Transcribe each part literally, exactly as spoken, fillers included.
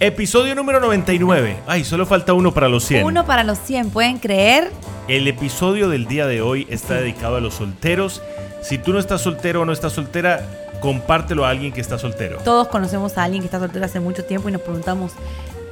Episodio número noventa y nueve. Ay, solo falta uno para los cien. Uno para los cien, ¿pueden creer? El episodio del día de hoy está dedicado a los solteros. Si tú no estás soltero o no estás soltera, compártelo a alguien que está soltero. Todos conocemos a alguien que está soltero hace mucho tiempo y nos preguntamos,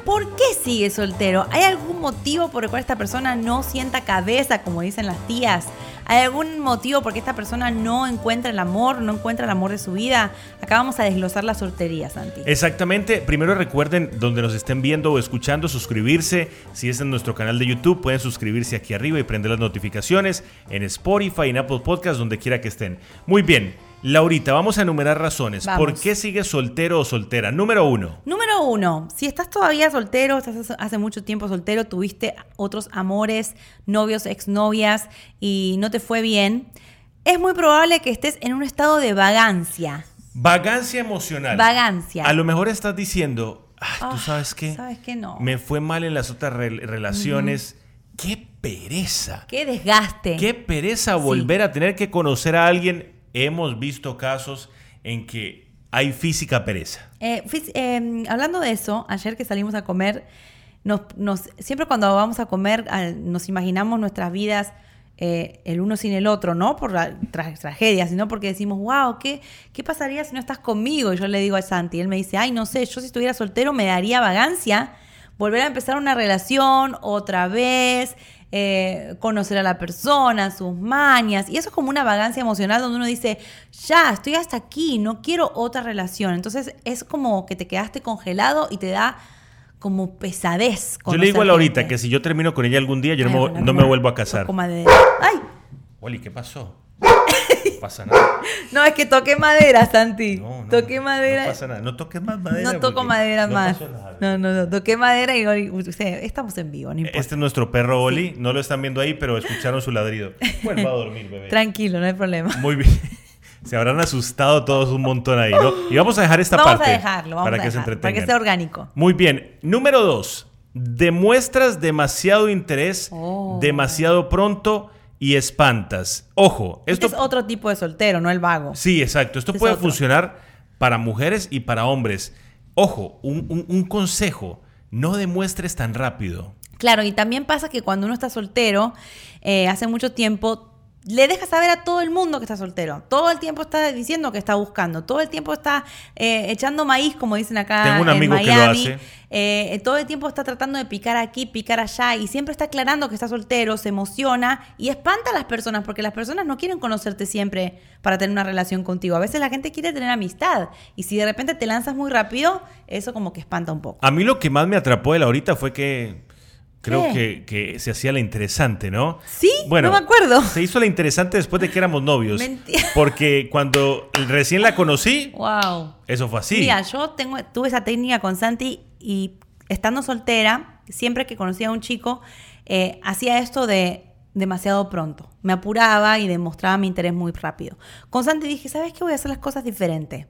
¿por qué sigue soltero? ¿Hay algún motivo por el cual esta persona no sienta cabeza, como dicen las tías? ¿Hay algún motivo por qué esta persona no encuentra el amor, no encuentra el amor de su vida? Acá vamos a desglosar la soltería, Santi. Exactamente. Primero recuerden, donde nos estén viendo o escuchando, suscribirse. Si es en nuestro canal de YouTube, pueden suscribirse aquí arriba y prender las notificaciones en Spotify, en Apple Podcasts, donde quiera que estén. Muy bien. Laurita, vamos a enumerar razones. Vamos. ¿Por qué sigues soltero o soltera? Número uno. Número uno. Si estás todavía soltero, estás hace mucho tiempo soltero, tuviste otros amores, novios, exnovias y no te fue bien, es muy probable que estés en un estado de vagancia. Vagancia emocional. Vagancia. A lo mejor estás diciendo, ah, ¿tú oh, sabes qué? ¿Sabes qué? No. Me fue mal en las otras re- relaciones. Mm. ¡Qué pereza! ¡Qué desgaste! ¡Qué pereza volver sí. a tener que conocer a alguien! Hemos visto casos en que hay física pereza. Eh, fí- eh, hablando de eso, ayer que salimos a comer, nos, nos, siempre cuando vamos a comer al, nos imaginamos nuestras vidas eh, el uno sin el otro, no por la tra- tragedia, sino porque decimos, wow, ¿qué, ¿qué pasaría si no estás conmigo? Y yo le digo a Santi, él me dice, ay, no sé, yo si estuviera soltero me daría vagancia volver a empezar una relación otra vez. Eh, conocer a la persona, sus mañas, y eso es como una vagancia emocional donde uno dice, ya, estoy hasta aquí, no quiero otra relación. Entonces es como que te quedaste congelado y te da como pesadez. Yo le digo a Laurita que si yo termino con ella algún día, yo ay, no, me, no me vuelvo a casar. De... ¡Ay! Oli, ¿qué pasó? No pasa nada. No, es que toqué madera, Santi. No, no, toqué madera. No pasa nada. No toques más madera. No toco madera no más. No, no, no. Toqué madera y Oli. Usted, estamos en vivo, no importa. Este es nuestro perro Oli. Sí. No lo están viendo ahí, pero escucharon su ladrido. Bueno, va a dormir, bebé. Tranquilo, no hay problema. Muy bien. Se habrán asustado todos un montón ahí, ¿no? Y vamos a dejar esta vamos parte. A dejarlo, vamos para a dejarlo. Para que se entretengan. Para que sea orgánico. Muy bien. Número dos. Demuestras demasiado interés, oh. demasiado pronto. Y espantas. Ojo. Esto este es otro tipo de soltero, no el vago. Sí, exacto. Esto este puede es funcionar para mujeres y para hombres. Ojo, un, un, un consejo. No demuestres tan rápido. Claro, y también pasa que cuando uno está soltero, eh, hace mucho tiempo, le deja saber a todo el mundo que está soltero. Todo el tiempo está diciendo que está buscando. Todo el tiempo está eh, echando maíz, como dicen acá en Miami. Tengo un amigo que lo hace. Eh, todo el tiempo está tratando de picar aquí, picar allá y siempre está aclarando que está soltero, se emociona y espanta a las personas porque las personas no quieren conocerte siempre para tener una relación contigo. A veces la gente quiere tener amistad y si de repente te lanzas muy rápido, eso como que espanta un poco. A mí lo que más me atrapó de Laurita fue que creo que, que se hacía la interesante, ¿no? Sí, bueno, no me acuerdo. Se hizo la interesante después de que éramos novios. Mentira. Porque cuando recién la conocí, wow, eso fue así. Mira, yo tengo, tuve esa técnica con Santi y estando soltera, siempre que conocía a un chico, eh, hacía esto de demasiado pronto. Me apuraba y demostraba mi interés muy rápido. Con Santi dije, ¿sabes qué? Voy a hacer las cosas diferentes.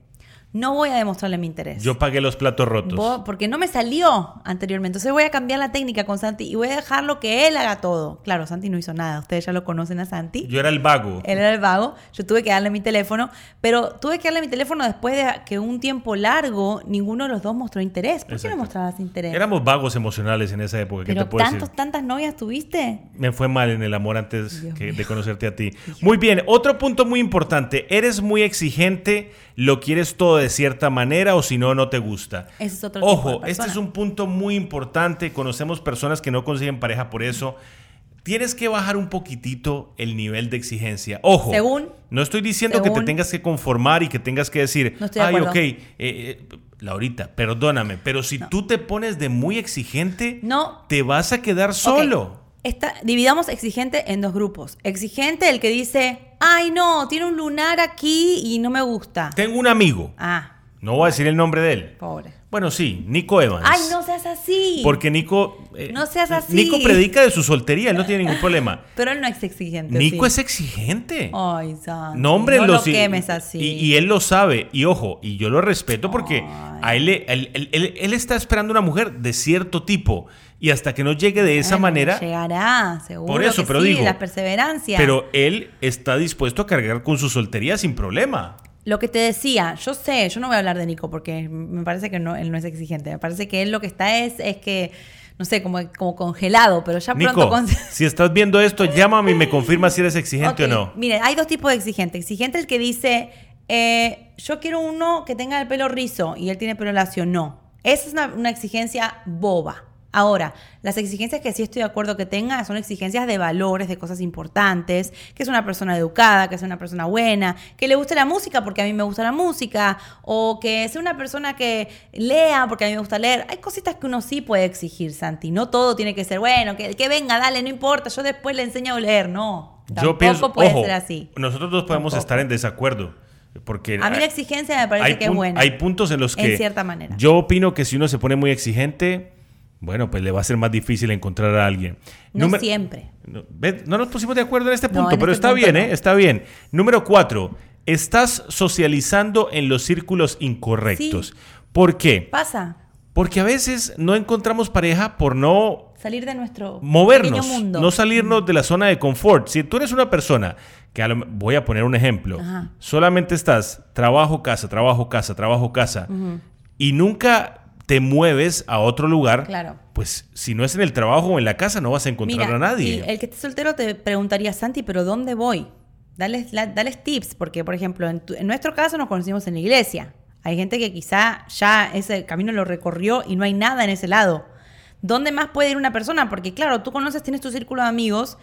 No voy a demostrarle mi interés. Yo pagué los platos rotos. ¿Vos? Porque no me salió anteriormente. Entonces voy a cambiar la técnica con Santi y voy a dejarlo que él haga todo. Claro, Santi no hizo nada. Ustedes ya lo conocen a Santi. Yo era el vago. Él era el vago. Yo tuve que darle mi teléfono. Pero tuve que darle mi teléfono después de que un tiempo largo ninguno de los dos mostró interés. ¿Por Exacto. qué no mostrabas interés? Éramos vagos emocionales en esa época. ¿Qué pero te puedo tantos, decir? ¿Tantas novias tuviste? Me fue mal en el amor antes que, de conocerte a ti. Dios. Muy bien. Otro punto muy importante. Eres muy exigente. Lo quieres todo de cierta manera o si no, no te gusta. Ese es otro Ojo, tipo de este es un punto muy importante. Conocemos personas que no consiguen pareja por eso. Tienes que bajar un poquitito el nivel de exigencia. Ojo, según, no estoy diciendo según, que te tengas que conformar y que tengas que decir, no estoy de ay, acuerdo. ok, eh, eh, Laurita, perdóname, pero si no. tú te pones de muy exigente, no. te vas a quedar solo. Okay. Está, dividamos exigente en dos grupos. Exigente, el que dice... Ay, no, tiene un lunar aquí y no me gusta. Tengo un amigo. Ah. No voy a decir el nombre de él. Pobre. Bueno, sí, Nico Evans. ¡Ay, no seas así! Porque Nico... Eh, no seas así. Nico predica de su soltería, él no tiene ningún problema. Pero él no es exigente. Nico sí. es exigente. Ay, Santi. No, hombre, no lo y, quemes así. Y, y él lo sabe. Y ojo, y yo lo respeto porque a él, él, él, él, él está esperando una mujer de cierto tipo. Y hasta que no llegue de esa bueno, manera... Llegará, seguro por eso, que pero sí, digo, la perseverancia. Pero él está dispuesto a cargar con su soltería sin problema. Lo que te decía, yo sé, yo no voy a hablar de Nico porque me parece que no, él no es exigente. Me parece que él lo que está es, es que, no sé, como, como congelado, pero ya Nico, pronto... Nico, si estás viendo esto, llámame y me confirma si eres exigente okay. o no. Mire, hay dos tipos de exigente. Exigente el que dice, eh, yo quiero uno que tenga el pelo rizo y él tiene pelo lacio. No, esa es una, una exigencia boba. Ahora, las exigencias que sí estoy de acuerdo que tenga son exigencias de valores, de cosas importantes, que es una persona educada, que sea una persona buena, que le guste la música porque a mí me gusta la música, o que sea una persona que lea porque a mí me gusta leer. Hay cositas que uno sí puede exigir, Santi. No todo tiene que ser, bueno, que, que venga, dale, no importa, yo después le enseño a leer. No, tampoco yo pienso, puede ojo, ser así. Nosotros dos podemos tampoco. estar en desacuerdo. Porque a mí la exigencia me parece que pun- es buena. Hay puntos en los que, en cierta manera, yo opino que si uno se pone muy exigente... Bueno, pues le va a ser más difícil encontrar a alguien. No Número... siempre. No, no nos pusimos de acuerdo en este punto, no, en pero este está punto bien, no. ¿eh? Está bien. Número cuatro, estás socializando en los círculos incorrectos. Sí. ¿Por qué? Pasa. Porque a veces no encontramos pareja por no... Salir de nuestro movernos, pequeño mundo. No salirnos de la zona de confort. Si tú eres una persona que... A lo... Voy a poner un ejemplo. Ajá. Solamente estás trabajo, casa, trabajo, casa, trabajo, casa. Uh-huh. Y nunca... te mueves a otro lugar, claro. pues si no es en el trabajo o en la casa no vas a encontrar Mira, a nadie. El que esté soltero te preguntaría, Santi, ¿pero dónde voy? Dales, la, dales tips, porque por ejemplo, en, tu, en nuestro caso nos conocimos en la iglesia. Hay gente que quizá ya ese camino lo recorrió y no hay nada en ese lado. ¿Dónde más puede ir una persona? Porque claro, tú conoces, tienes tu círculo de amigos.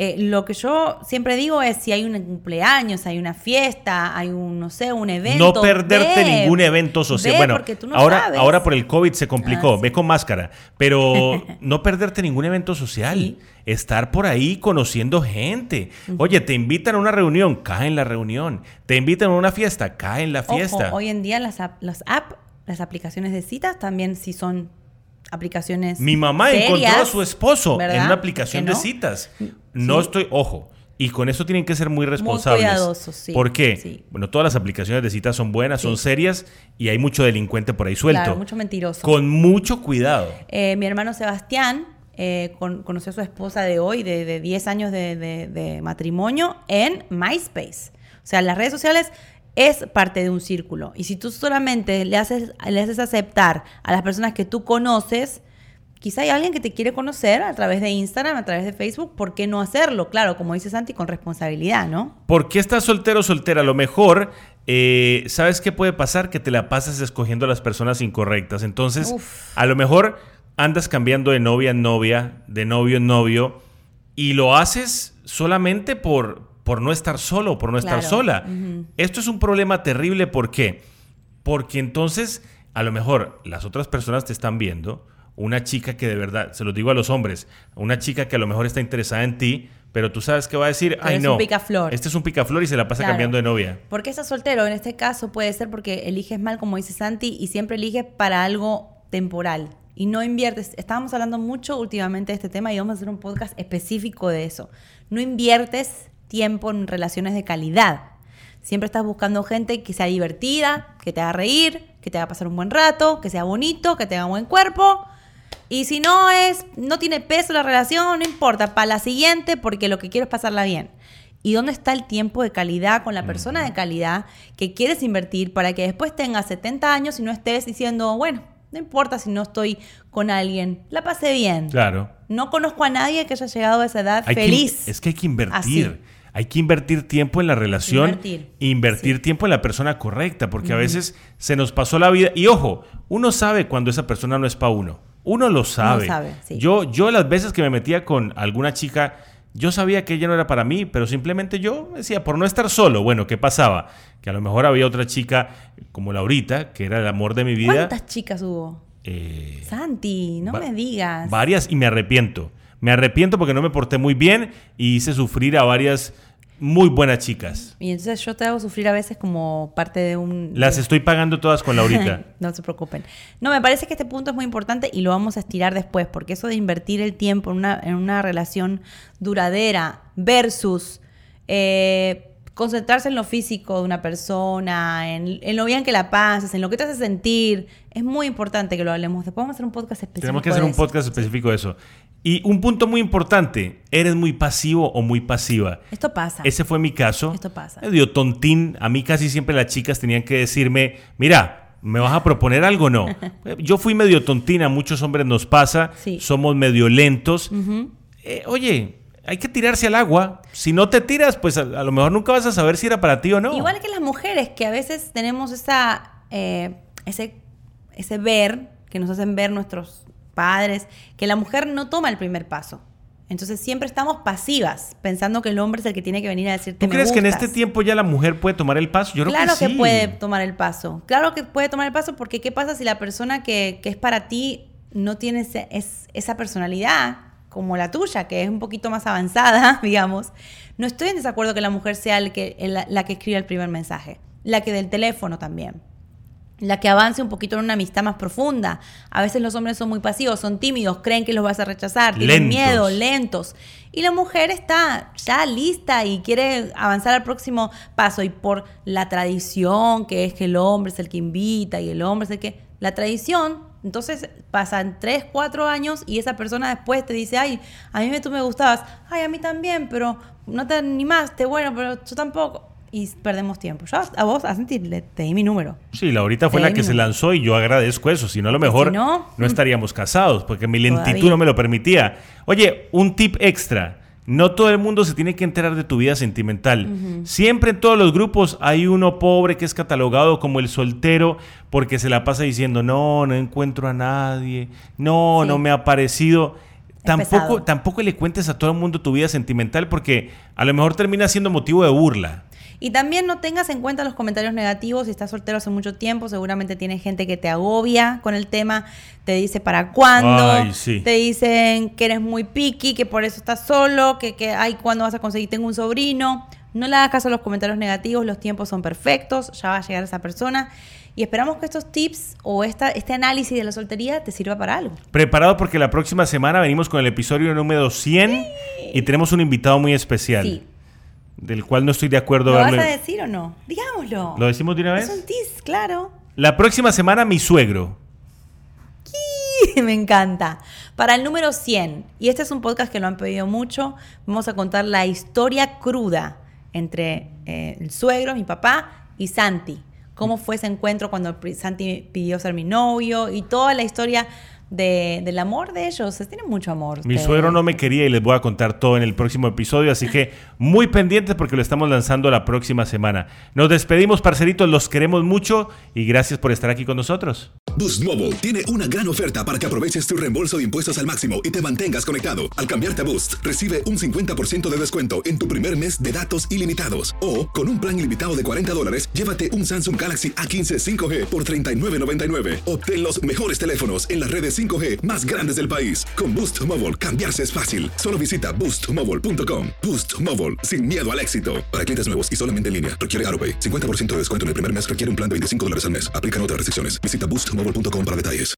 Eh, lo que yo siempre digo es si hay un cumpleaños, hay una fiesta, hay un, no sé, un evento. No perderte ve, ningún evento social. Ve, bueno, tú no ahora, sabes. ahora por el COVID se complicó, ah, sí. ve con máscara. Pero no perderte ningún evento social. Sí. Estar por ahí conociendo gente. Uh-huh. Oye, te invitan a una reunión, cae en la reunión. Te invitan a una fiesta, cae en la fiesta. Ojo, hoy en día las, ap- las apps, las aplicaciones de citas también sí son... aplicaciones. Mi mamá serias, encontró a su esposo, ¿verdad?, en una aplicación no? de citas. No sí. estoy, ojo, y con eso tienen que ser muy responsables. Muy cuidadosos, sí. ¿Por qué? Sí. Bueno, todas las aplicaciones de citas son buenas, sí. son serias y hay mucho delincuente por ahí suelto. Claro, mucho mentiroso. Con mucho cuidado. Eh, mi hermano Sebastián eh, con, conoció a su esposa de hoy, de, de diez años de, de, de matrimonio, en MySpace. O sea, las redes sociales... es parte de un círculo. Y si tú solamente le haces, le haces aceptar a las personas que tú conoces, quizá hay alguien que te quiere conocer a través de Instagram, a través de Facebook. ¿Por qué no hacerlo? Claro, como dice Santi, con responsabilidad, ¿no? ¿Por qué estás soltero o soltera? A lo mejor, eh, ¿sabes qué puede pasar? Que te la pasas escogiendo a las personas incorrectas. Entonces, Uf. a lo mejor andas cambiando de novia en novia, de novio en novio, y lo haces solamente por... por no estar solo, por no claro. estar sola. Uh-huh. Esto es un problema terrible. ¿Por qué? Porque entonces, a lo mejor, las otras personas te están viendo. Una chica que de verdad, se lo digo a los hombres, una chica que a lo mejor está interesada en ti, pero tú sabes que va a decir, pero ay no, este es un picaflor y se la pasa claro. cambiando de novia. ¿Por qué estás soltero? En este caso puede ser porque eliges mal, como dice Santi, y siempre eliges para algo temporal. Y no inviertes. Estábamos hablando mucho últimamente de este tema y vamos a hacer un podcast específico de eso. No inviertes tiempo en relaciones de calidad. Siempre estás buscando gente que sea divertida, que te haga reír, que te haga pasar un buen rato, que sea bonito, que tenga buen cuerpo. Y si no es, no tiene peso la relación, no importa, para la siguiente, porque lo que quiero es pasarla bien. ¿Y dónde está el tiempo de calidad con la persona de calidad que quieres invertir para que después tengas setenta años y no estés diciendo, bueno, no importa si no estoy con alguien, la pasé bien? Claro. No conozco a nadie que haya llegado a esa edad hay feliz. Que, es que hay que invertir. Así. Hay que invertir tiempo en la relación, invertir, invertir sí. tiempo en la persona correcta, porque mm. a veces se nos pasó la vida. Y ojo, uno sabe cuando esa persona no es para uno. Uno lo sabe. Uno sabe sí. Yo, yo las veces que me metía con alguna chica, yo sabía que ella no era para mí, pero simplemente yo decía, por no estar solo, bueno, ¿qué pasaba? Que a lo mejor había otra chica como Laurita, que era el amor de mi vida. ¿Cuántas chicas hubo? Eh, Santi, no va- me digas. Varias, y me arrepiento. Me arrepiento porque no me porté muy bien y hice sufrir a varias muy buenas chicas. Y entonces yo te hago sufrir a veces como parte de un... Las estoy pagando todas con Laurita. No se preocupen. No, me parece que este punto es muy importante y lo vamos a estirar después, porque eso de invertir el tiempo en una, en una relación duradera versus eh, concentrarse en lo físico de una persona, en, en lo bien que la pasas, en lo que te hace sentir, es muy importante que lo hablemos. Después vamos a hacer un podcast específico. Tenemos que hacer un podcast específico de eso. Y un punto muy importante, ¿eres muy pasivo o muy pasiva? Esto pasa. Ese fue mi caso. Esto pasa. Yo tontín, a mí casi siempre las chicas tenían que decirme, mira, ¿me vas a proponer algo o no? Yo fui medio tontín, a muchos hombres nos pasa, sí. Somos medio lentos. Uh-huh. Eh, oye, hay que tirarse al agua. Si no te tiras, pues a, a lo mejor nunca vas a saber si era para ti o no. Igual que las mujeres, que a veces tenemos esa, eh, ese, ese ver, que nos hacen ver nuestros... padres, que la mujer no toma el primer paso. Entonces siempre estamos pasivas, pensando que el hombre es el que tiene que venir a decirte me gustas. ¿Tú crees que en este tiempo ya la mujer puede tomar el paso? Yo creo que sí. Claro que puede tomar el paso. Claro que puede tomar el paso, porque ¿qué pasa si la persona que, que es para ti no tiene ese, es, esa personalidad como la tuya, que es un poquito más avanzada, digamos? No estoy en desacuerdo que la mujer sea el que, el, la que escriba el primer mensaje, la que del teléfono también. La que avance un poquito en una amistad más profunda. A veces los hombres son muy pasivos, son tímidos, creen que los vas a rechazar, tienen lentos. miedo, lentos. Y la mujer está ya lista y quiere avanzar al próximo paso. Y por la tradición, que es que el hombre es el que invita y el hombre es el que... La tradición, entonces pasan tres, cuatro años y esa persona después te dice, ay, a mí tú me gustabas, ay, a mí también, pero no te animaste, bueno, pero yo tampoco... Y perdemos tiempo. Yo a vos, a sentirle, te di mi número. Sí, Laurita fue la que se lanzó y yo agradezco eso. Si no, a lo mejor si no, no estaríamos casados, porque mi lentitud todavía no me lo permitía. Oye, un tip extra. No todo el mundo se tiene que enterar de tu vida sentimental. Uh-huh. Siempre en todos los grupos hay uno pobre que es catalogado como el soltero porque se la pasa diciendo, no, no encuentro a nadie, no, sí. no me ha aparecido... Tampoco, tampoco le cuentes a todo el mundo tu vida sentimental, porque a lo mejor termina siendo motivo de burla. Y también no tengas en cuenta los comentarios negativos. Si estás soltero hace mucho tiempo, seguramente tienes gente que te agobia con el tema. Te dice para cuándo. Ay, sí. Te dicen que eres muy picky, que por eso estás solo, que, que ay, ¿cuándo vas a conseguir? Tengo un sobrino. No le hagas caso a los comentarios negativos. Los tiempos son perfectos. Ya va a llegar esa persona. Y esperamos que estos tips o esta, este análisis de la soltería te sirva para algo. Preparado, porque la próxima semana venimos con el episodio número cien. Sí. Y tenemos un invitado muy especial. Sí. Del cual no estoy de acuerdo. ¿Lo darle... vas a decir o no? Digámoslo. ¿Lo decimos de una vez? Es un tis, claro. La próxima semana, mi suegro. ¡Quí! Me encanta. Para el número cien. Y este es un podcast que lo han pedido mucho. Vamos a contar la historia cruda entre eh, el suegro, mi papá y Santi. Cómo fue ese encuentro cuando Santi pidió ser mi novio y toda la historia de, del amor de ellos. Tienen mucho amor. Mi suegro no me quería y les voy a contar todo en el próximo episodio. Así que muy pendientes, porque lo estamos lanzando la próxima semana. Nos despedimos, parceritos. Los queremos mucho y gracias por estar aquí con nosotros. Boost Mobile tiene una gran oferta para que aproveches tu reembolso de impuestos al máximo y te mantengas conectado. Al cambiarte a Boost, recibe un cincuenta por ciento de descuento en tu primer mes de datos ilimitados. O, con un plan ilimitado de cuarenta dólares, llévate un Samsung Galaxy A quince cinco G por treinta y nueve noventa y nueve. Obtén los mejores teléfonos en las redes cinco G más grandes del país. Con Boost Mobile, cambiarse es fácil. Solo visita boost mobile punto com. Boost Mobile, sin miedo al éxito. Para clientes nuevos y solamente en línea, requiere AutoPay. cincuenta por ciento de descuento en el primer mes requiere un plan de veinticinco dólares al mes. Aplican otras restricciones. Visita boost mobile punto com para detalles.